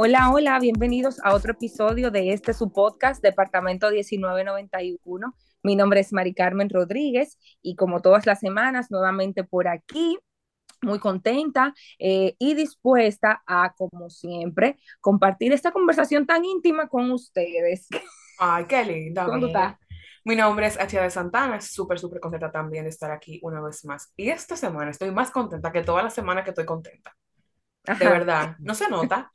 Hola, hola, bienvenidos a otro episodio de este su podcast, Departamento 1991. Mi nombre es Mari Carmen Rodríguez y como todas las semanas, nuevamente por aquí, muy contenta y dispuesta a, como siempre, compartir esta conversación tan íntima con ustedes. Ay, qué linda. ¿Cómo estás? Mi nombre es H.A. de Santana, súper, súper contenta también de estar aquí una vez más. Y esta semana estoy más contenta que toda la semana que estoy contenta. Ajá. De verdad, no se nota.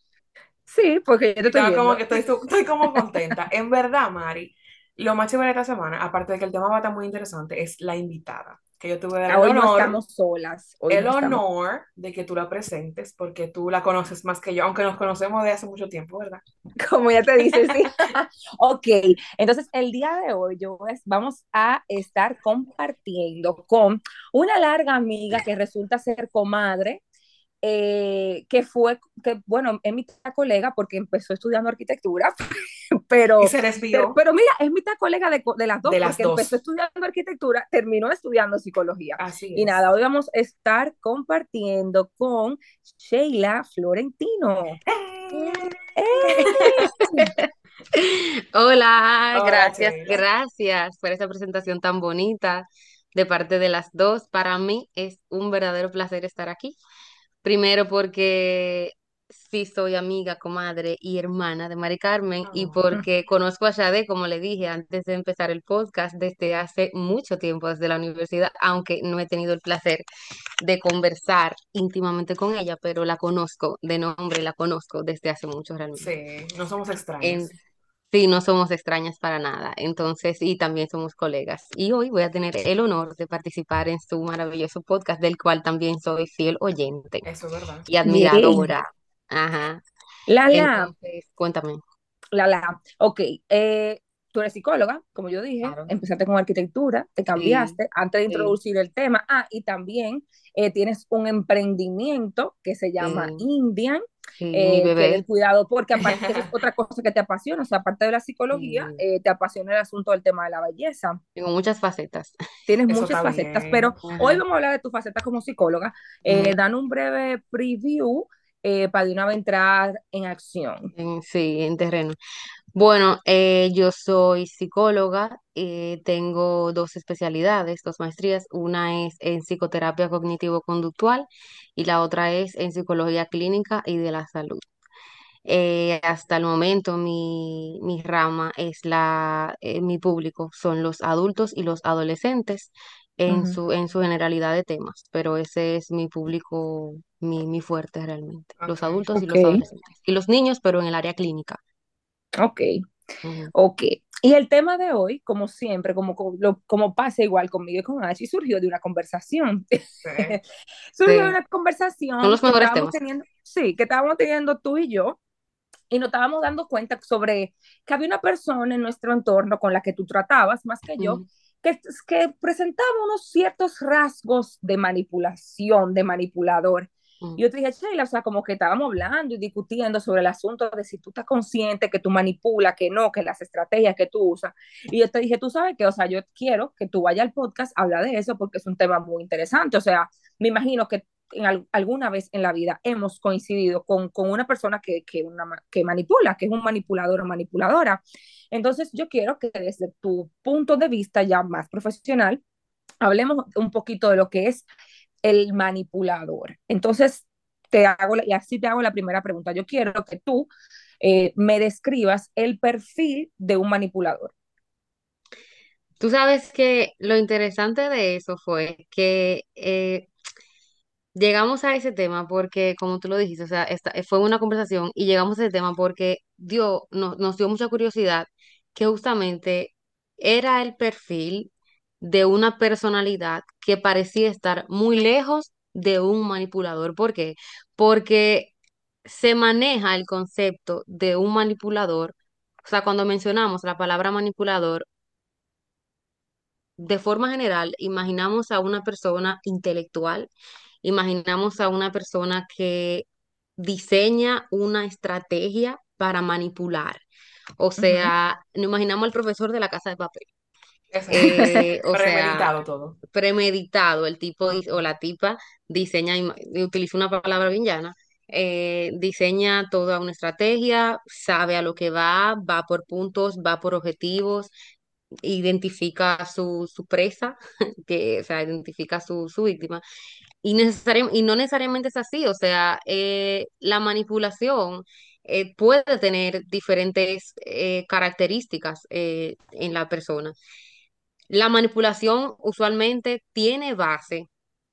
Sí, porque yo te estoy viendo. Como que estoy como contenta. En verdad, Mari, lo más chévere de esta semana, aparte de que el tema va a estar muy interesante, es la invitada, que yo tuve el honor. No estamos solas. Honor de que tú la presentes, porque tú la conoces más que yo, aunque nos conocemos de hace mucho tiempo, ¿verdad? Como ya te dices, sí. Ok, entonces el día de hoy vamos a estar compartiendo con una larga amiga que resulta ser comadre, que es mitad colega porque empezó estudiando arquitectura, pero... Y se desvió. Pero mira, es mitad colega de las dos, empezó estudiando arquitectura, terminó estudiando psicología. Así es. Y nada, hoy vamos a estar compartiendo con Sheila Florentino. Hola, gracias por esta presentación tan bonita de parte de las dos. Para mí es un verdadero placer estar aquí. Primero porque sí soy amiga, comadre y hermana de Mari Carmen y porque conozco a H.A.D., como le dije antes de empezar el podcast, desde hace mucho tiempo, desde la universidad, aunque no he tenido el placer de conversar íntimamente con ella, pero la conozco de nombre, la conozco desde hace mucho realmente. Sí, no somos extrañas. Sí, no somos extrañas para nada, entonces, y también somos colegas. Y hoy voy a tener el honor de participar en su maravilloso podcast, del cual también soy fiel oyente. Eso es verdad. Y admiradora. Sí. Ajá. Entonces, cuéntame. Ok, tú eres psicóloga, como yo dije, claro. Empezaste con arquitectura, te cambiaste antes de introducir el tema. Ah, y también tienes un emprendimiento que se llama Indian. Sí, tener cuidado porque aparte es otra cosa que te apasiona, o sea, aparte de la psicología te apasiona el asunto del tema de la belleza. Tengo muchas facetas. Tienes eso muchas facetas, bien. Pero hoy vamos a hablar de tu faceta como psicóloga. Dan un breve preview para de una vez entrar en acción. Sí, en terreno. Bueno, yo soy psicóloga, tengo dos especialidades, dos maestrías, una es en psicoterapia cognitivo-conductual y la otra es en psicología clínica y de la salud. Hasta el momento mi rama es mi público son los adultos y los adolescentes en su generalidad de temas, pero ese es mi público, mi fuerte realmente, los adultos y los adolescentes y los niños, pero en el área clínica. Ok. Y el tema de hoy, como siempre, como pasa igual conmigo y con H, surgió de una conversación. Sí. Surgió de una conversación. Son los mejores temas. Que estábamos teniendo tú y yo, y nos estábamos dando cuenta sobre que había una persona en nuestro entorno con la que tú tratabas, más que yo, que presentaba unos ciertos rasgos de manipulación, de manipulador. Yo te dije, Sheila, o sea, como que estábamos hablando y discutiendo sobre el asunto de si tú estás consciente que tú manipulas, que no, que las estrategias que tú usas. Y yo te dije, tú sabes que, o sea, yo quiero que tú vayas al podcast, habla de eso porque es un tema muy interesante. O sea, me imagino que alguna vez en la vida hemos coincidido con una persona que manipula, que es un manipulador o manipuladora. Entonces, yo quiero que desde tu punto de vista ya más profesional, hablemos un poquito de lo que es el manipulador. Entonces, te hago la primera pregunta. Yo quiero que tú me describas el perfil de un manipulador. Tú sabes que lo interesante de eso fue que llegamos a ese tema porque, como tú lo dijiste, o sea, fue una conversación y llegamos a ese tema porque nos dio mucha curiosidad que justamente era el perfil de una personalidad que parecía estar muy lejos de un manipulador. ¿Por qué? Porque se maneja el concepto de un manipulador, o sea, cuando mencionamos la palabra manipulador, de forma general, imaginamos a una persona intelectual, imaginamos a una persona que diseña una estrategia para manipular. O Ujú. sea, nos imaginamos al profesor de la Casa de Papel. Exacto. O sea, Premeditado todo. premeditado, el tipo o la tipa diseña, y utiliza una palabra villana, diseña toda una estrategia, sabe a lo que va, va por puntos, va por objetivos, identifica a su presa, que, o sea, identifica a su víctima. Y no necesariamente es así, o sea, la manipulación puede tener diferentes características en la persona. La manipulación usualmente tiene base,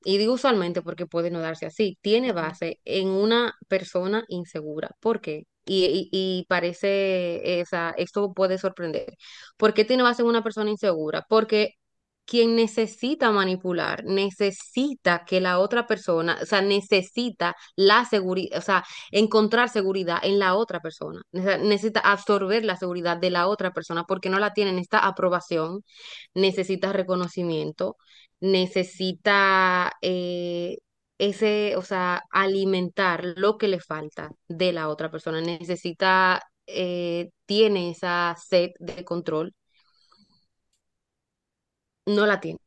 y digo usualmente porque puede no darse así, tiene Ujú. base en una persona insegura. ¿Por qué? Y parece, o sea, esto puede sorprender. ¿Por qué tiene base en una persona insegura? Porque quien necesita manipular, necesita que la otra persona, o sea, necesita la seguridad, o sea, encontrar seguridad en la otra persona. Necesita absorber la seguridad de la otra persona porque no la tiene, necesita aprobación, necesita reconocimiento, necesita o sea, alimentar lo que le falta de la otra persona, tiene esa sed de control, no la tiene,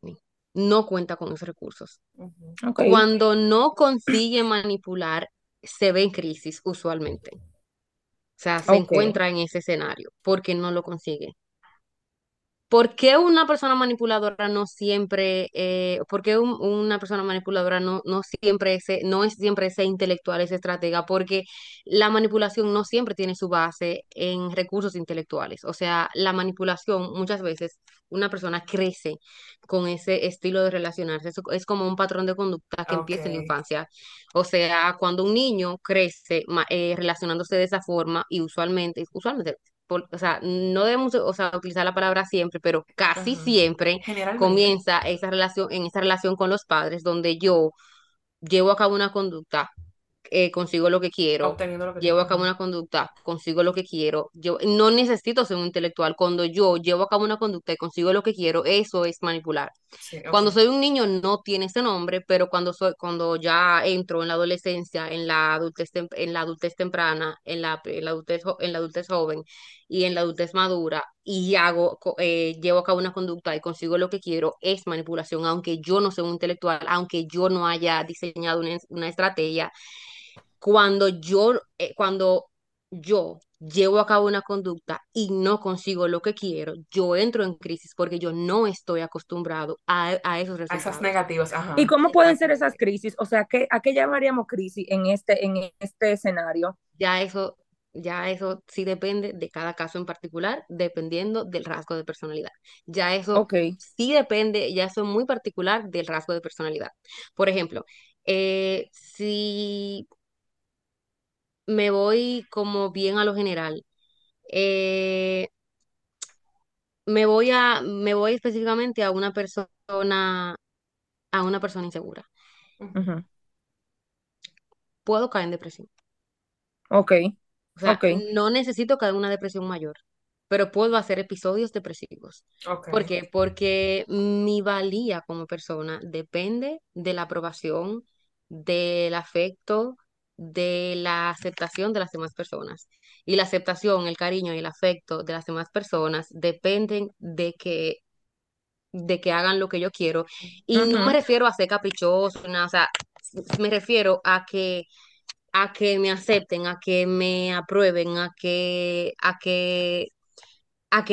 no cuenta con esos recursos. Ujú. Ok. Cuando no consigue manipular, se ve en crisis usualmente. O sea, se Ok. encuentra en ese escenario porque no lo consigue. ¿Por qué una persona manipuladora no siempre, por qué una persona manipuladora no es siempre ese intelectual, ese estratega? Porque la manipulación no siempre tiene su base en recursos intelectuales. O sea, la manipulación muchas veces una persona crece con ese estilo de relacionarse. Eso es como un patrón de conducta que Ok. empieza en la infancia. O sea, cuando un niño crece relacionándose de esa forma y usualmente o sea, no debemos, o sea, utilizar la palabra siempre, pero casi Ajá. siempre Generalmente. comienza esa relación con los padres, donde yo llevo a cabo una conducta, consigo lo que quiero, Obteniendo lo que quiero. llevo a cabo Ujú. una conducta, consigo lo que quiero. Yo no necesito ser un intelectual. Cuando yo llevo a cabo una conducta y consigo lo que quiero, eso es manipular. Sí, ok. Cuando soy un niño no tiene ese nombre, pero cuando ya entro en la adolescencia, en la adultez temprana, en la adultez joven y en la adultez madura, y llevo a cabo una conducta y consigo lo que quiero, es manipulación, aunque yo no sea un intelectual, aunque yo no haya diseñado una estrategia. Cuando yo llevo a cabo una conducta y no consigo lo que quiero, yo entro en crisis porque yo no estoy acostumbrado a esos A esas resultados. negativas, ¿Y cómo pueden ser esas Exactamente. crisis? O sea, ¿a qué llamaríamos crisis en este escenario? Ya eso sí depende de cada caso en particular, dependiendo del rasgo de personalidad. Ya eso Ok. sí depende, ya eso es muy particular del rasgo de personalidad. Por ejemplo, si me voy como bien a lo general, eh, me voy específicamente a una persona insegura. Ujú. Ujú. Puedo caer en depresión. Ok. O sea, Ok. no necesito caer en una depresión mayor, pero puedo hacer episodios depresivos. Ok. ¿Por qué? Porque mi valía como persona depende de la aprobación, del afecto, de la aceptación de las demás personas. Y la aceptación, el cariño y el afecto de las demás personas dependen de que hagan lo que yo quiero. Y no me Ujú. refiero a ser caprichoso, nada, o sea, me refiero a que me acepten, a que me aprueben, a que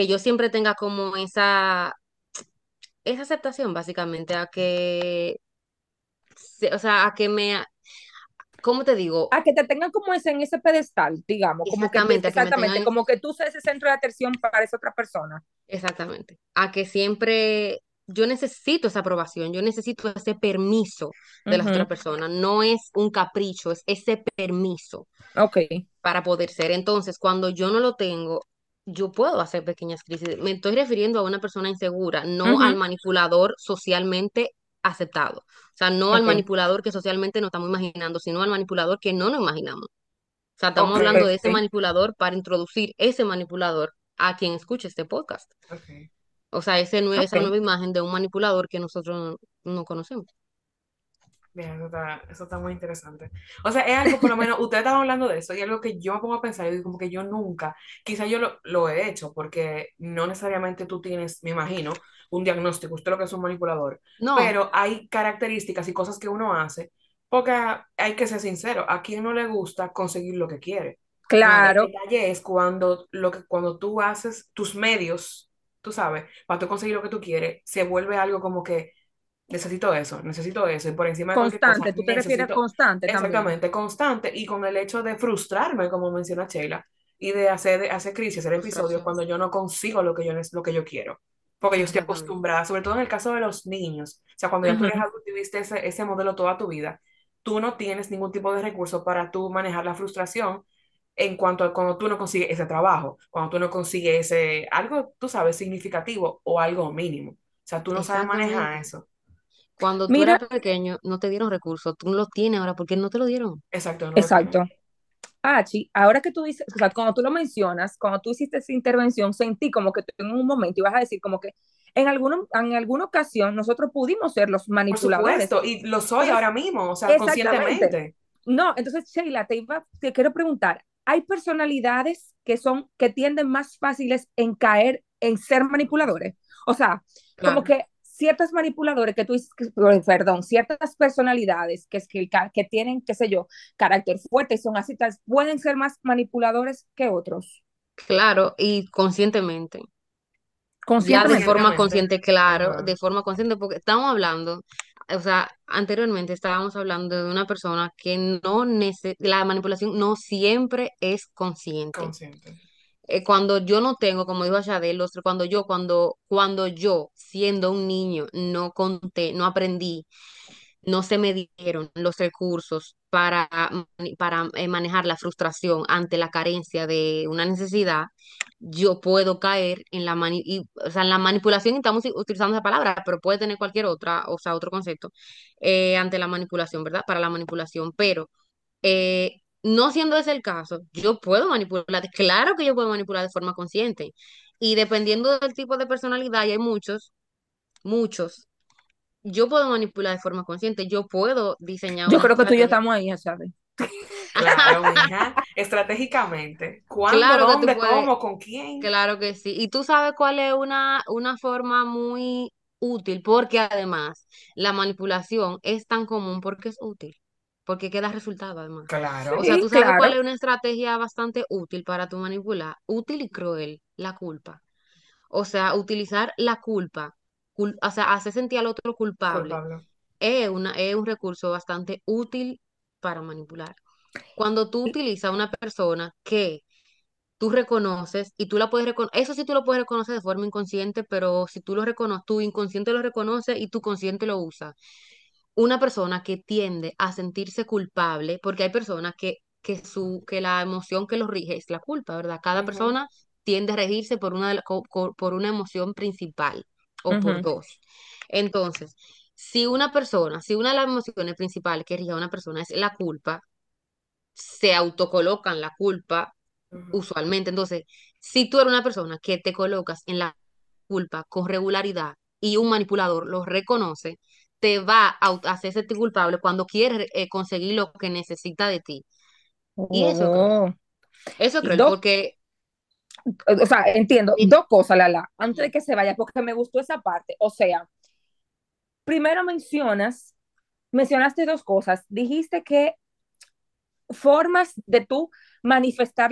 yo siempre tenga como esa aceptación, básicamente, o sea, ¿cómo te digo? A que te tengan como en ese pedestal, digamos, como que Exactamente, a que me exactamente, tengan, como que tú seas ese centro de atención para esa otra persona. exactamente, a que siempre yo necesito esa aprobación, yo necesito ese permiso de las otras Ujú. personas, no es un capricho, es ese permiso Ok. para poder ser. Entonces, cuando yo no lo tengo, yo puedo hacer pequeñas crisis. Me estoy refiriendo a una persona insegura, no al Ujú. manipulador socialmente aceptado. O sea, no al Ok. manipulador que socialmente nos estamos imaginando, sino al manipulador que no nos imaginamos. O sea, estamos Ok. hablando de ese manipulador para introducir ese manipulador a quien escuche este podcast. Ok. O sea, esa nueva Ok. imagen de un manipulador que nosotros no conocemos. Mira, eso está muy interesante. O sea, es algo, por lo menos, ustedes estaban hablando de eso, y algo que yo me pongo a pensar, y digo, como que yo nunca, quizás yo lo he hecho, porque no necesariamente tú tienes, me imagino, un diagnóstico, usted lo que es un manipulador, no. Pero hay características y cosas que uno hace, porque hay que ser sincero, a quien no le gusta conseguir lo que quiere. Claro. El detalle es cuando tú haces tus medios, tú sabes, para tú conseguir lo que tú quieres, se vuelve algo como que necesito eso, y por encima de constante, tú te refieres a constante también. Exactamente, constante, y con el hecho de frustrarme, como menciona Sheila, y de hacer crisis, hacer episodios cuando yo no consigo lo que yo quiero, porque yo estoy acostumbrada, sobre todo en el caso de los niños, o sea, cuando ya tú eres adulto y viste ese modelo toda tu vida, tú no tienes ningún tipo de recurso para tú manejar la frustración en cuanto a cuando tú no consigues ese trabajo, cuando tú no consigues algo, tú sabes, significativo o algo mínimo, o sea, tú no sabes manejar eso. Cuando tú eras pequeño, no te dieron recursos, tú no los tienes ahora, porque no te lo dieron. Exacto. Achi, ahora que tú dices, o sea, cuando tú lo mencionas, cuando tú hiciste esa intervención, sentí como que en un momento ibas a decir como que en alguna ocasión nosotros pudimos ser los manipuladores. Por supuesto, y lo soy ahora mismo, o sea, conscientemente. No, entonces, Sheila, te quiero preguntar, ¿hay personalidades que tienden más fáciles en caer en ser manipuladores? O sea, como que ciertos manipuladores ciertas personalidades que tienen, qué sé yo, carácter fuerte y son así, pueden ser más manipuladores que otros. Claro, y conscientemente. Ya de forma consciente, claro, de forma consciente, porque estamos hablando, o sea, anteriormente estábamos hablando de una persona que la manipulación no siempre es consciente. Cuando yo no tengo, como dijo H.A. de Santana, cuando yo siendo un niño no conté, no aprendí, no se me dieron los recursos para manejar la frustración ante la carencia de una necesidad, yo puedo caer en la manipulación, y estamos utilizando esa palabra, pero puede tener cualquier otra, o sea, otro concepto, ante la manipulación, ¿verdad? Para la manipulación, pero... no siendo ese el caso, yo puedo manipular, claro que yo puedo manipular de forma consciente, y dependiendo del tipo de personalidad, y hay muchos, yo puedo manipular de forma consciente, yo puedo diseñar... Yo creo que tú y yo estamos ahí, ¿sabes? Claro, hija, estratégicamente. ¿Cuándo, dónde, cómo, con quién? Claro que sí, y tú sabes cuál es una forma muy útil, porque además la manipulación es tan común porque es útil. Porque queda resultado, además. Claro. O sea, tú sabes cuál es una estrategia bastante útil para tu manipular. Útil y cruel, la culpa. O sea, utilizar la culpa, o sea, hacer sentir al otro culpable. Es un recurso bastante útil para manipular. Cuando tú utilizas a una persona que tú reconoces, y tú la puedes reconocer, eso sí tú lo puedes reconocer de forma inconsciente, pero si tú lo reconoces, tu inconsciente lo reconoce y tu consciente lo usa. Una persona que tiende a sentirse culpable, porque hay personas que la emoción que los rige es la culpa, ¿verdad? Cada persona tiende a regirse por una emoción principal, o por dos. Entonces, si una de las emociones principales que rige a una persona es la culpa, se autocolocan la culpa usualmente. Entonces, si tú eres una persona que te colocas en la culpa con regularidad y un manipulador lo reconoce, te va a hacer sentir culpable cuando quieres conseguir lo que necesita de ti. Y eso creo, porque... O sea, entiendo. Y dos cosas, antes de que se vaya, porque me gustó esa parte. O sea, primero mencionaste dos cosas. Dijiste que formas de tú manifestar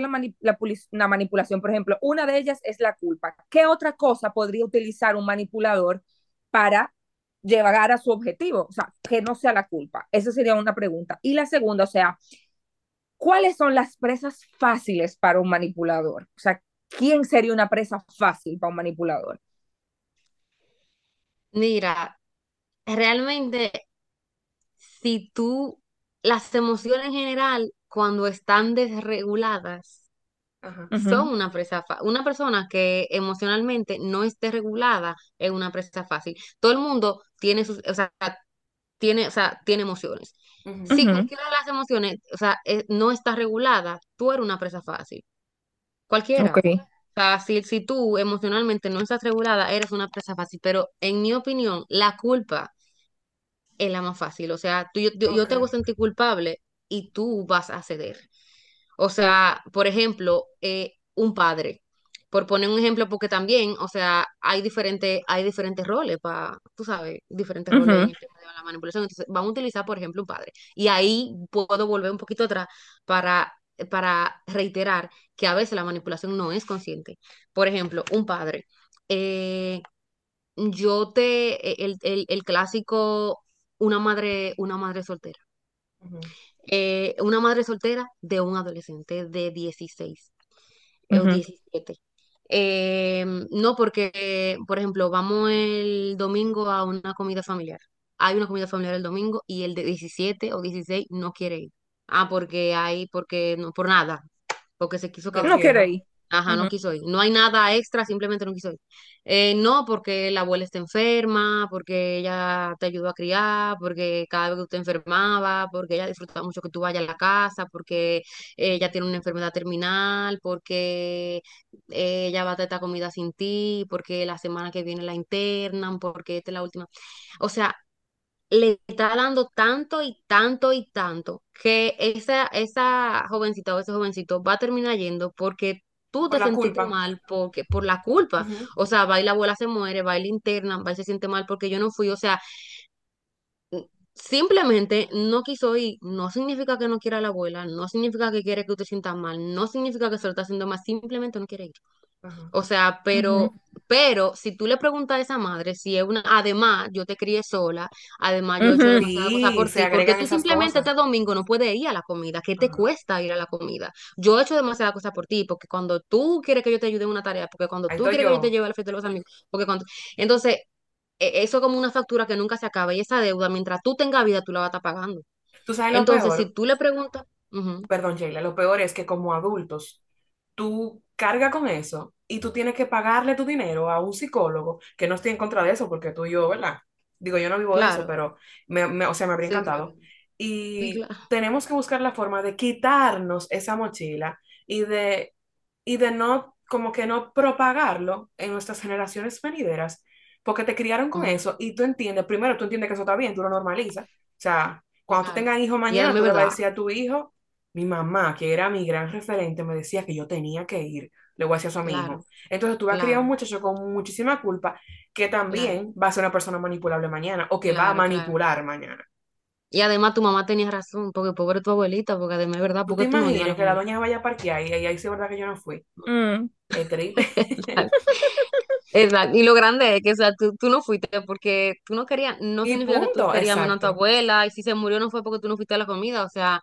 la manipulación, por ejemplo, una de ellas es la culpa. ¿Qué otra cosa podría utilizar un manipulador para llegar a su objetivo? O sea, que no sea la culpa. Esa sería una pregunta. Y la segunda, o sea, ¿cuáles son las presas fáciles para un manipulador? O sea, ¿quién sería una presa fácil para un manipulador? Mira, realmente, si tú, las emociones en general, cuando están desreguladas, son una presa fácil. Una persona que emocionalmente no esté regulada es una presa fácil. Todo el mundo tiene tiene emociones. Si cualquiera de las emociones, o sea, no está regulada, tú eres una presa fácil. Cualquiera. Okay. O sea, si tú emocionalmente no estás regulada, eres una presa fácil. Pero en mi opinión, la culpa es la más fácil. O sea, yo te hago sentir culpable y tú vas a ceder. O sea, por ejemplo, un padre, por poner un ejemplo, porque también, o sea, hay diferentes roles para, tú sabes, diferentes roles en el tema de la manipulación. Entonces, van a utilizar, por ejemplo, un padre. Y ahí puedo volver un poquito atrás para reiterar que a veces la manipulación no es consciente. Por ejemplo, un padre. El clásico, una madre soltera. Uh-huh. Una madre soltera de un adolescente de 16 o 17. No, porque, por ejemplo, vamos el domingo a una comida familiar. Hay una comida familiar el domingo y el de 17 o 16 no quiere ir. Ah, porque no, por nada. Porque se quiso cambiar. No quiere ir. Ajá, no quiso ir. No hay nada extra, simplemente no quiso ir. No, porque la abuela está enferma, porque ella te ayudó a criar, porque cada vez que usted enfermaba, porque ella disfruta mucho que tú vayas a la casa, porque ella tiene una enfermedad terminal, porque ella va a hacer esta comida sin ti, porque la semana que viene la internan, porque esta es la última. O sea, le está dando tanto y tanto y tanto que esa jovencita o ese jovencito va a terminar yendo porque tú te sentiste mal por la culpa. Uh-huh. O sea, va y la abuela se muere, va y la interna, va y se siente mal porque yo no fui. O sea, simplemente no quiso ir. No significa que no quiera a la abuela, no significa que quiere que usted sienta mal, no significa que se lo está haciendo mal, simplemente no quiere ir. Uh-huh. O sea, pero si tú le preguntas a esa madre si es una, además yo te crié sola, además yo he hecho demasiada cosa por ti, porque tú simplemente este domingo no puedes ir a la comida, ¿qué te cuesta ir a la comida? Yo he hecho demasiada cosa por ti, porque cuando tú quieres que yo te ayude en una tarea, porque cuando tú quieres que yo te lleve al fiesta de los amigos, porque cuando... Entonces, eso es como una factura que nunca se acaba, y esa deuda, mientras tú tengas vida, tú la vas a estar pagando. ¿Tú sabes lo Entonces, peor? Si tú le preguntas... Perdón, Sheila, lo peor es que como adultos, tú cargas con eso y tú tienes que pagarle tu dinero a un psicólogo, que no estoy en contra de eso porque tú y yo, ¿verdad? Digo, yo no vivo de eso, pero me habría encantado. Sí, claro. Y tenemos que buscar la forma de quitarnos esa mochila y de no, como que no propagarlo en nuestras generaciones venideras, porque te criaron con eso y tú entiendes, primero tú entiendes que eso está bien, tú lo normalizas. O sea, cuando tú tengas hijos mañana, tú le vas a decir a tu hijo... Mi mamá, que era mi gran referente, me decía que yo tenía que ir, le voy a decir a su amigo. Claro. Entonces tú vas a criar a un muchacho con muchísima culpa que también va a ser una persona manipulable mañana o que va a manipular mañana. Y además tu mamá tenía razón, porque pobre tu abuelita, porque además es verdad. Porque ¿tú te imaginas que la doña vaya a parquear y ahí sí es verdad que yo no fui? Es triste. Exacto. Y lo grande es que, o sea, tú no fuiste porque tú no querías, no significa que tú querías menos a tu abuela, y si se murió no fue porque tú no fuiste a la comida, o sea...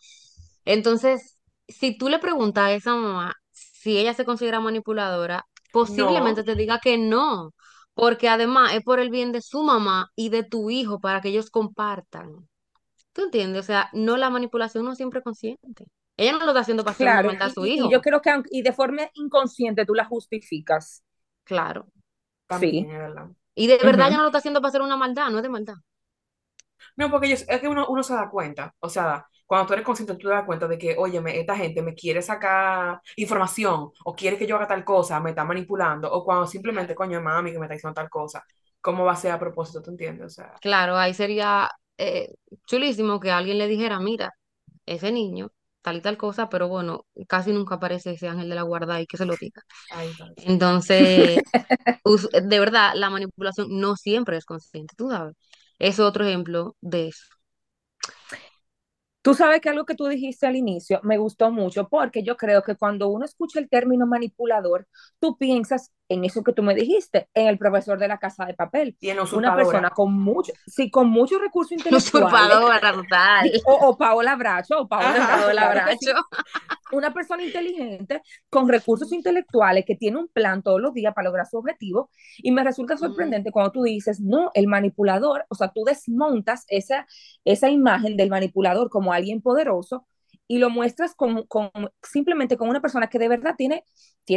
Entonces, si tú le preguntas a esa mamá si ella se considera manipuladora, posiblemente te diga que no, porque además es por el bien de su mamá y de tu hijo para que ellos compartan. ¿Tú entiendes? O sea, no, la manipulación no siempre es consciente. Ella no lo está haciendo para a su hijo. Y yo creo que y de forma inconsciente tú la justificas. Claro. También, sí. Y de verdad ella no lo está haciendo para hacer una maldad, no es de maldad. No, porque es que uno se da cuenta, o sea... Cuando tú eres consciente, tú te das cuenta de que, oye, esta gente me quiere sacar información o quiere que yo haga tal cosa, me está manipulando, o cuando simplemente, coño, mami, que me está diciendo tal cosa, ¿cómo va a ser a propósito? ¿Tú entiendes? O sea... Claro, ahí sería chulísimo que alguien le dijera, mira, ese niño, tal y tal cosa, pero bueno, casi nunca aparece ese ángel de la guarda y que se lo diga. Entonces, de verdad, la manipulación no siempre es consciente, tú sabes. Es otro ejemplo de eso. Tú sabes que algo que tú dijiste al inicio me gustó mucho, porque yo creo que cuando uno escucha el término manipulador, tú piensas en eso que tú me dijiste, en el profesor de la Casa de Papel. Y en usurpadora. Una persona con mucho recurso intelectual. Usurpadora total. O Paola Bracho, Paola Bracho. Una persona inteligente, con recursos intelectuales, que tiene un plan todos los días para lograr su objetivo, y me resulta sorprendente cuando tú dices, no, el manipulador, o sea, tú desmontas esa imagen del manipulador como alguien poderoso, y lo muestras simplemente con una persona que de verdad tiene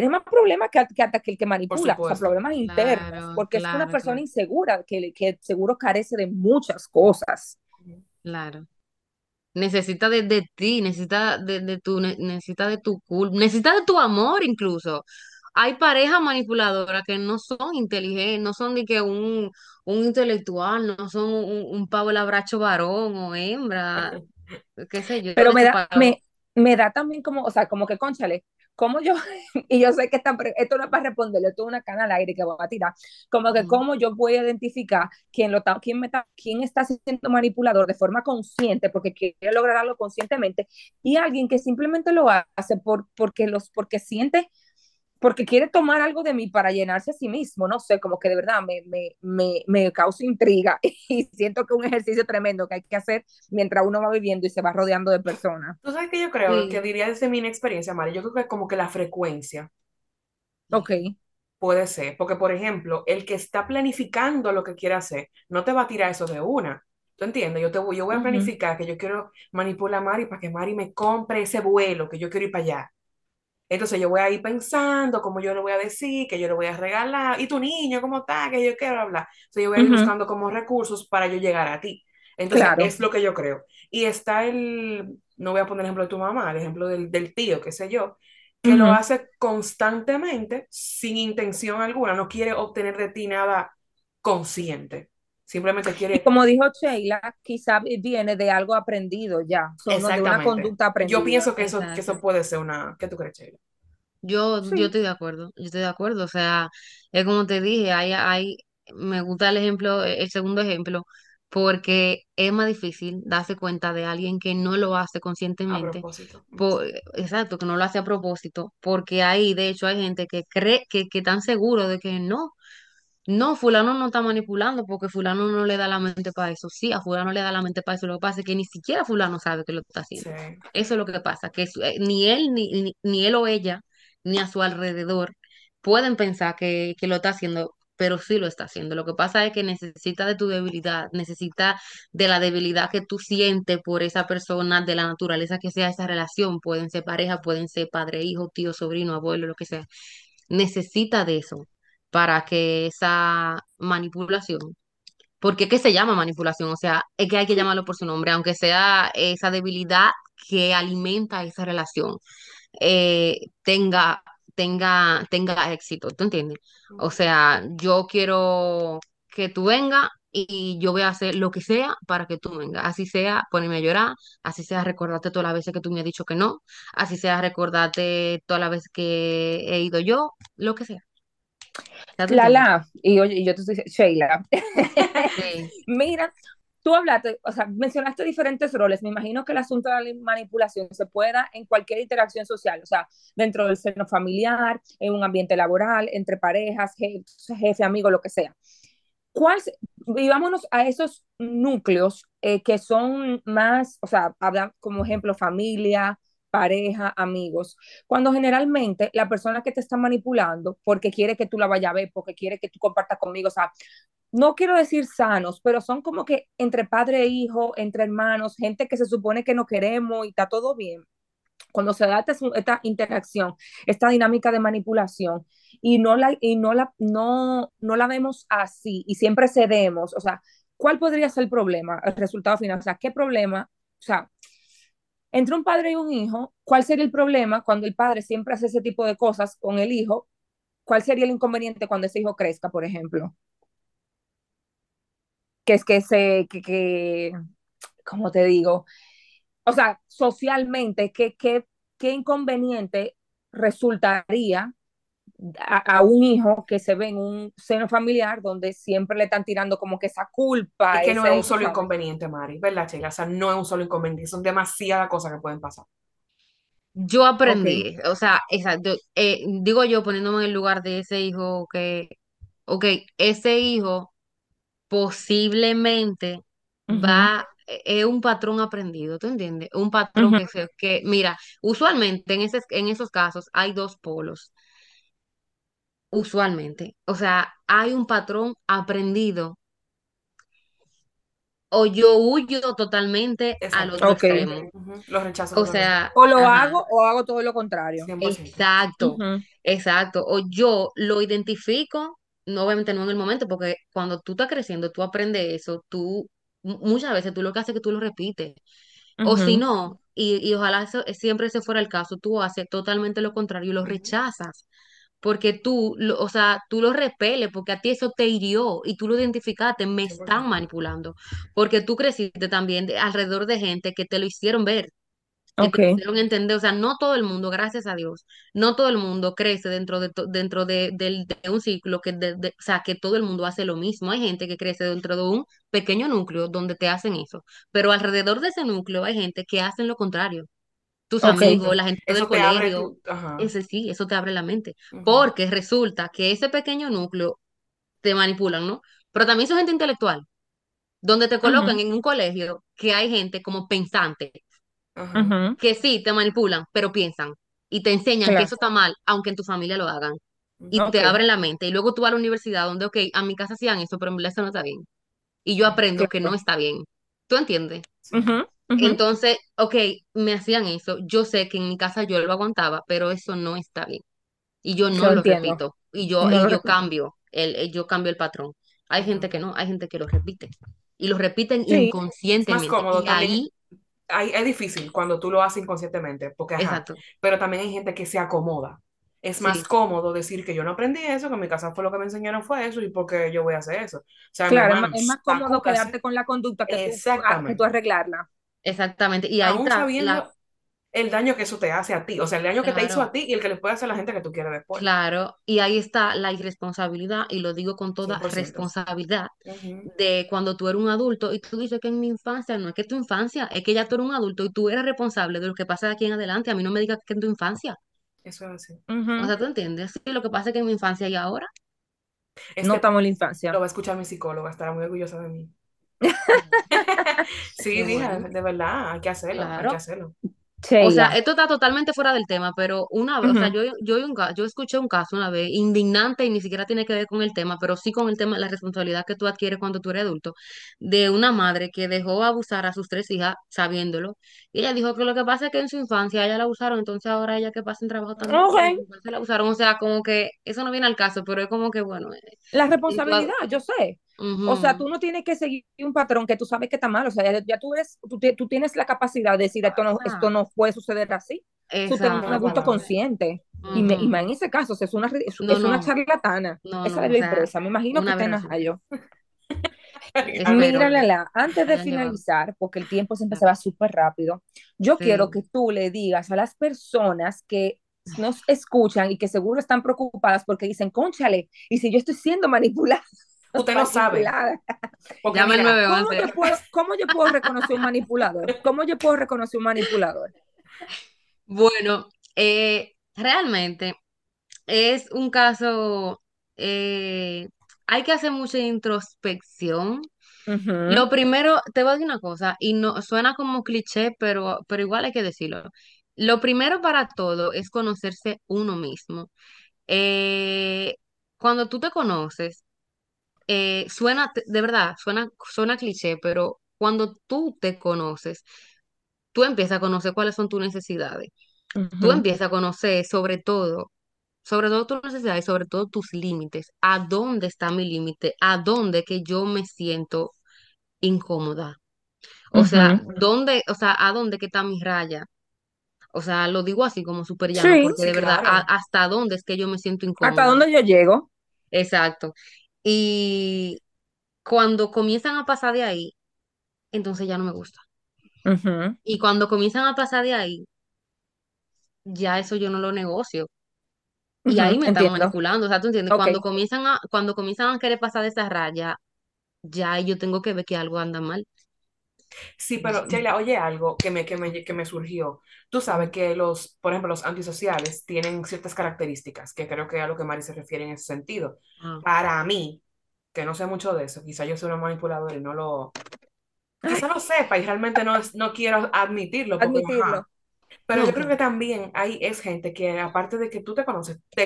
más problemas que hasta que el que manipula, o sea, problemas internos, porque es una persona insegura, que seguro carece de muchas cosas. Claro. Necesita de ti, necesita de tu amor incluso. Hay parejas manipuladoras que no son inteligentes, no son de que un intelectual, no son un Paola Bracho varón o hembra, qué sé yo. Pero me da, me da también como, o sea, como que cónchale, como yo, y yo sé que esto no es para responderlo, esto es una cana al aire que voy a tirar, como que como yo voy a identificar quién está siendo manipulador de forma consciente, porque quiere lograr algo conscientemente, y alguien que simplemente lo hace porque siente, porque quiere tomar algo de mí para llenarse a sí mismo, no sé, como que de verdad me causa intriga y siento que es un ejercicio tremendo que hay que hacer mientras uno va viviendo y se va rodeando de personas. ¿Tú sabes qué yo creo? Sí. Que diría desde mi experiencia, Mari, yo creo que como que la frecuencia. Ok. Puede ser, porque por ejemplo, el que está planificando lo que quiere hacer, no te va a tirar eso de una. ¿Tú entiendes? Yo voy a planificar que yo quiero manipular a Mari para que Mari me compre ese vuelo que yo quiero ir para allá. Entonces yo voy a ir pensando cómo yo le voy a decir, que yo le voy a regalar, y tu niño, ¿cómo está? Que yo quiero hablar. Entonces yo voy a ir buscando como recursos para yo llegar a ti. Entonces claro, es lo que yo creo. Y está no voy a poner el ejemplo de tu mamá, el ejemplo del tío, qué sé yo, que lo hace constantemente, sin intención alguna, no quiere obtener de ti nada consciente. Simplemente quiere... Y como dijo Sheila, quizás viene de algo aprendido ya. Exactamente. De una conducta aprendida. Yo pienso que eso puede ser una... ¿Qué tú crees, Sheila? Yo estoy de acuerdo. Yo estoy de acuerdo. O sea, es como te dije, me gusta el segundo ejemplo, porque es más difícil darse cuenta de alguien que no lo hace conscientemente. A propósito. Exacto, que no lo hace a propósito, porque ahí, de hecho, hay gente que cree que tan seguro de que no. No, fulano no está manipulando porque fulano no le da la mente para eso. Sí, a fulano le da la mente para eso. Lo que pasa es que ni siquiera fulano sabe que lo está haciendo. Sí. Eso es lo que pasa, que ni él, ni él o ella, ni a su alrededor pueden pensar que lo está haciendo, pero sí lo está haciendo. Lo que pasa es que necesita de tu debilidad, necesita de la debilidad que tú sientes por esa persona, de la naturaleza que sea esa relación. Pueden ser pareja, pueden ser padre, hijo, tío, sobrino, abuelo, lo que sea. Necesita de eso para que esa manipulación, porque es que se llama manipulación, o sea, es que hay que llamarlo por su nombre, aunque sea esa debilidad que alimenta esa relación, tenga éxito, ¿tú entiendes? O sea, yo quiero que tú vengas y yo voy a hacer lo que sea para que tú vengas, así sea ponerme a llorar, así sea recordarte todas las veces que tú me has dicho que no, así sea recordarte todas las veces que he ido yo, lo que sea. Y yo te dije, Sheila, sí. Mira, tú hablaste, o sea, mencionaste diferentes roles. Me imagino que el asunto de la manipulación se puede dar en cualquier interacción social, o sea, dentro del seno familiar, en un ambiente laboral, entre parejas, jefe, amigo, lo que sea. Y vámonos a esos núcleos que son más, o sea, hablan como ejemplo familia, pareja, amigos, cuando generalmente la persona que te está manipulando porque quiere que tú la vayas a ver, porque quiere que tú compartas conmigo, o sea, no quiero decir sanos, pero son como que entre padre e hijo, entre hermanos, gente que se supone que no queremos y está todo bien. Cuando se da esta interacción, esta dinámica de manipulación y no la vemos así y siempre cedemos, o sea, ¿cuál podría ser el problema, el resultado final? O sea, ¿qué problema? O sea, entre un padre y un hijo, ¿cuál sería el problema cuando el padre siempre hace ese tipo de cosas con el hijo? ¿Cuál sería el inconveniente cuando ese hijo crezca, por ejemplo? Que es que ¿cómo te digo? O sea, socialmente, ¿qué inconveniente resultaría a un hijo que se ve en un seno familiar donde siempre le están tirando como que esa culpa? Es que no es un solo inconveniente, Mari, ¿verdad, Sheila? O sea, no es un solo inconveniente, son demasiadas cosas que pueden pasar. Yo aprendí, okay. O sea, exacto, digo yo poniéndome en el lugar de ese hijo que, ok, ese hijo posiblemente es un patrón aprendido, ¿tú entiendes? Un patrón que mira, usualmente en esos casos hay dos polos. Usualmente, o sea, hay un patrón aprendido o yo huyo totalmente al otro extremo. Lo rechazo. O sea, o lo hago o hago todo lo contrario. 100%. Exacto, exacto. O yo lo identifico, no, obviamente no en el momento, porque cuando tú estás creciendo, tú aprendes eso, muchas veces tú lo que haces es que tú lo repites. O si no, y ojalá siempre ese fuera el caso, tú haces totalmente lo contrario y lo rechazas. porque tú, o sea, tú lo repeles, porque a ti eso te hirió y tú lo identificaste, me están manipulando, porque tú creciste también alrededor de gente que te lo hicieron ver, que te lo hicieron entender. O sea, no todo el mundo, gracias a Dios, no todo el mundo crece dentro de un ciclo, o sea, que todo el mundo hace lo mismo. Hay gente que crece dentro de un pequeño núcleo donde te hacen eso, pero alrededor de ese núcleo hay gente que hacen lo contrario. Tus amigos, la gente del colegio, eso te abre la mente. Porque resulta que ese pequeño núcleo te manipulan, ¿no? Pero también son gente intelectual, donde te colocan en un colegio que hay gente como pensante, que sí, te manipulan, pero piensan. Y te enseñan que eso está mal, aunque en tu familia lo hagan. Y te abren la mente. Y luego tú vas a la universidad donde, a mi casa hacían eso, pero en verdad eso no está bien. Y yo aprendo que no está bien. ¿Tú entiendes? Entonces, me hacían eso. Yo sé que en mi casa yo lo aguantaba, pero eso no está bien. Y yo no lo repito. Y yo cambio el patrón. Hay gente que no, hay gente que lo repite. Y lo repiten inconscientemente. Es más cómodo, y ahí es difícil cuando tú lo haces inconscientemente, porque pero también hay gente que se acomoda. Es más cómodo decir que yo no aprendí eso, que en mi casa fue lo que me enseñaron fue eso, y porque yo voy a hacer eso. O sea, es más cómodo quedarte con la conducta que tú arreglarla. Exactamente. Y ahí aún está, sabiendo el daño que eso te hace a ti, o sea, el daño que te hizo a ti y el que le puede hacer a la gente que tú quieres después. Claro, y ahí está la irresponsabilidad, y lo digo con toda 100%. Responsabilidad de cuando tú eres un adulto y tú dices que en mi infancia, no es que tu infancia, es que ya tú eres un adulto y tú eres responsable de lo que pasa de aquí en adelante. A mí no me digas que en tu infancia. Eso es así. O sea, ¿tú entiendes? Sí, lo que pasa es que en mi infancia y ahora. No estamos en la infancia. Lo va a escuchar mi psicóloga, estará muy orgullosa de mí. Sí, hija, de verdad, hay que hacerlo. Hay que hacerlo. Sheila. O sea, esto está totalmente fuera del tema, pero una vez, o sea, yo escuché un caso una vez, indignante, y ni siquiera tiene que ver con el tema, pero sí con el tema de la responsabilidad que tú adquieres cuando tú eres adulto, de una madre que dejó abusar a sus 3 hijas sabiéndolo, y ella dijo que lo que pasa es que en su infancia ella la abusaron, entonces ahora ella que pasa en trabajo también, se la abusaron. O sea, como que eso no viene al caso, pero es como que bueno. La responsabilidad, yo sé. O sea, tú no tienes que seguir un patrón que tú sabes que está mal. O sea, ya tú tienes la cacapacidad de decir, esto no puede suceder así. Tú tienes un adulto consciente. Y más en ese caso, o sea, es una charlatana. Esa es la empresa. Me imagino que tengas a yo. Mírala, antes de finalizar, porque el tiempo siempre se va súper rápido, yo quiero que tú le digas a las personas que nos escuchan y que seguro están preocupadas porque dicen, cónchale, y si yo estoy siendo manipulada. Usted no sabe. Porque, mira, ¿cómo yo puedo reconocer un manipulador? Bueno, realmente es un caso, hay que hacer mucha introspección. Lo primero, te voy a decir una cosa, y no suena como cliché, pero igual hay que decirlo. Lo primero para todo es conocerse uno mismo. Cuando tú te conoces, suena, de verdad, suena cliché, pero cuando tú te conoces, tú empiezas a conocer cuáles son tus necesidades. Tú empiezas a conocer sobre todo tus necesidades, sobre todo tus límites. ¿A dónde está mi límite? ¿A dónde que yo me siento incómoda? O sea, ¿dónde, o sea, ¿a dónde que está mi raya? O sea, lo digo así como súper llano, porque de verdad, ¿hasta dónde es que yo me siento incómoda? ¿Hasta dónde yo llego? Exacto. Y cuando comienzan a pasar de ahí, entonces ya no me gusta. Y cuando comienzan a pasar de ahí, ya eso yo no lo negocio. Y ahí me están manipulando. O sea, ¿tú entiendes? Cuando comienzan a querer pasar de esa raya, ya yo tengo que ver que algo anda mal. Sí, pero Sheila, oye, algo que me surgió. Tú sabes que por ejemplo, los antisociales tienen ciertas características, que creo que es a lo que Mari se refiere en ese sentido. Para mí, que no sé mucho de eso, quizá yo soy una manipuladora y quizá lo sepa y realmente no quiero admitirlo. Pero yo creo que también es gente que, aparte de que tú te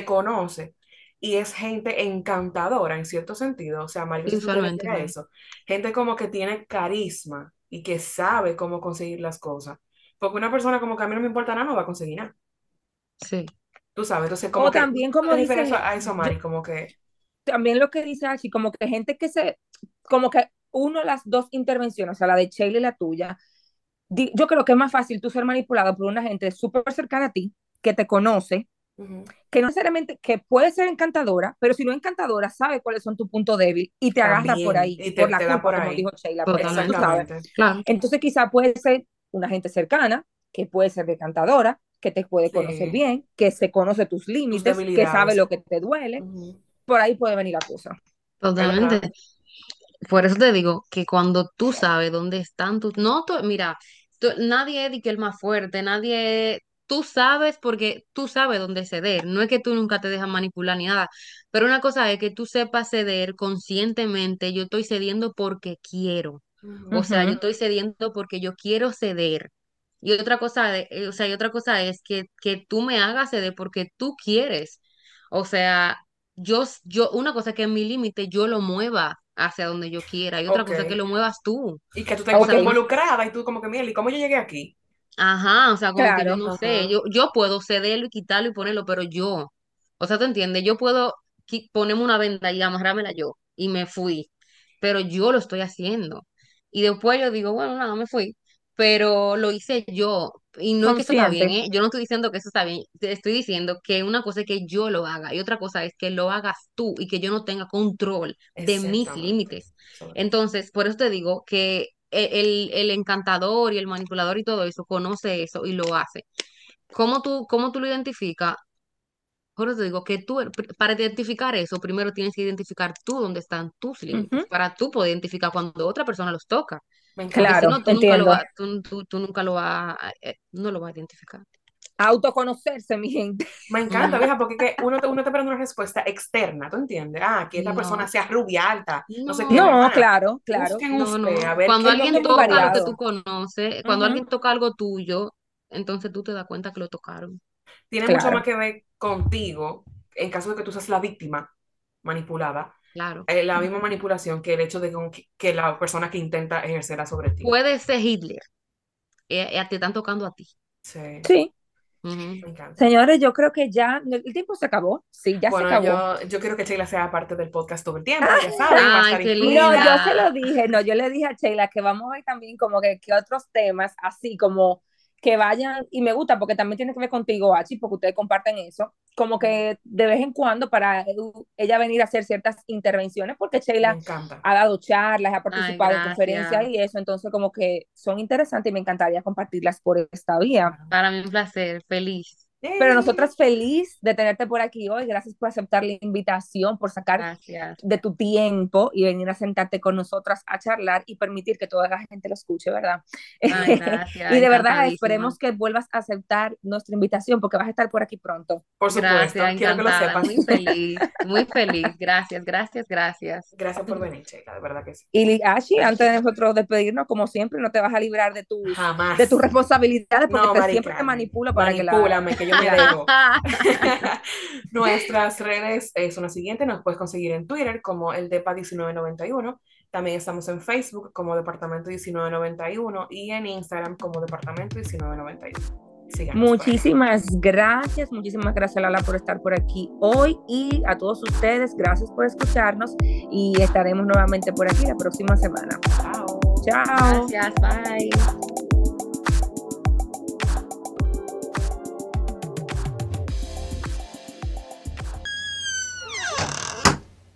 conoces, y es gente encantadora en cierto sentido. O sea, Mari se refiere a eso. Gente como que tiene carisma y que sabe cómo conseguir las cosas. Porque una persona como que a mí no me importa nada, no va a conseguir nada. Sí. Tú sabes, entonces como que... también como dice... a eso, Mari, como que... También lo que dice así, como que gente que se... Como que las dos intervenciones, o sea, la de Sheila y la tuya, yo creo que es más fácil tú ser manipulado por una gente súper cercana a ti, que te conoce, Que no necesariamente, que puede ser encantadora, pero si no es encantadora, sabe cuáles son tus puntos débiles y te agarra por ahí, y por la culpa, por ahí, como dijo Sheila. Claro. Entonces quizá puede ser una gente cercana, que puede ser encantadora, que te puede conocer bien, que se conoce tus límites, que sabe lo que te duele. Por ahí puede venir la cosa. Totalmente. ¿Verdad? Por eso te digo que cuando tú sabes dónde están tus... Mira, nadie es que el más fuerte, nadie... Tú sabes porque tú sabes dónde ceder. No es que tú nunca te dejas manipular ni nada. Pero una cosa es que tú sepas ceder conscientemente. Yo estoy cediendo porque quiero. O sea, yo estoy cediendo porque yo quiero ceder. Y otra cosa, es que tú me hagas ceder porque tú quieres. O sea, yo una cosa es que en mi límite yo lo mueva hacia donde yo quiera. Y otra cosa es que lo muevas tú. Y que tú te involucrada y tú como que, mira, ¿y cómo yo llegué aquí? Ajá, o sea, como que yo no sé, yo puedo cederlo y quitarlo y ponerlo, pero yo, o sea, ¿te entiendes? Yo puedo ponerme una venda y amarrármela yo, y me fui, pero yo lo estoy haciendo, y después yo digo, bueno, nada, me fui, pero lo hice yo, y no es que eso está bien, yo no estoy diciendo que eso está bien, estoy diciendo que una cosa es que yo lo haga, y otra cosa es que lo hagas tú, y que yo no tenga control de mis límites. Entonces, por eso te digo que el encantador y el manipulador y todo eso, conoce eso y lo hace. ¿Cómo tú lo identificas? Por eso te digo que tú, para identificar eso, primero tienes que identificar tú dónde están tus límites, para tú poder identificar cuando otra persona los toca. Claro, si no, tú nunca lo vas a identificar. Autoconocerse, mi gente. Me encanta, vieja, porque que uno te prende una respuesta externa, ¿tú entiendes? Ah, que esta persona sea rubia, alta, no sé qué. No, claro. A ver, cuando alguien toca lo que tú conoces, cuando alguien toca algo tuyo, entonces tú te das cuenta que lo tocaron. Tiene mucho más que ver contigo, en caso de que tú seas la víctima manipulada. Claro. La misma manipulación que el hecho de que la persona que intenta ejercerla sobre ti. Puede ser Hitler. Te están tocando a ti. Sí. Señores, yo creo que ya el tiempo se acabó. Sí, ya se acabó. Yo quiero que Sheila sea parte del podcast todo el tiempo. Ya saben, yo se lo dije. No, yo le dije a Sheila que vamos a ver también como que otros temas así como que vayan. Y me gusta porque también tiene que ver contigo, Hachi, porque ustedes comparten eso. Como que de vez en cuando para ella venir a hacer ciertas intervenciones, porque Sheila ha dado charlas, ha participado en conferencias y eso, entonces como que son interesantes y me encantaría compartirlas por esta vía. Para mí un placer, feliz. Pero nosotras feliz de tenerte por aquí hoy, gracias por aceptar la invitación, por sacar de tu tiempo y venir a sentarte con nosotras a charlar y permitir que toda la gente lo escuche, ¿verdad? Ay, gracias. Y de verdad esperemos que vuelvas a aceptar nuestra invitación porque vas a estar por aquí pronto. Por supuesto, gracias, quiero que lo sepas. Muy feliz, gracias. Gracias por venir, Sheila, de verdad que sí. Y Ashi, antes de nosotros despedirnos, como siempre, no te vas a librar de tus responsabilidades porque siempre te manipula para que Nuestras redes son las siguientes. Nos puedes conseguir en Twitter como el Depa 1991. También estamos en Facebook como Departamento 1991 y en Instagram como Departamento 1991. Síganos. Muchísimas gracias Lala por estar por aquí hoy y a todos ustedes, gracias por escucharnos y estaremos nuevamente por aquí la próxima semana. Chao. Gracias, bye.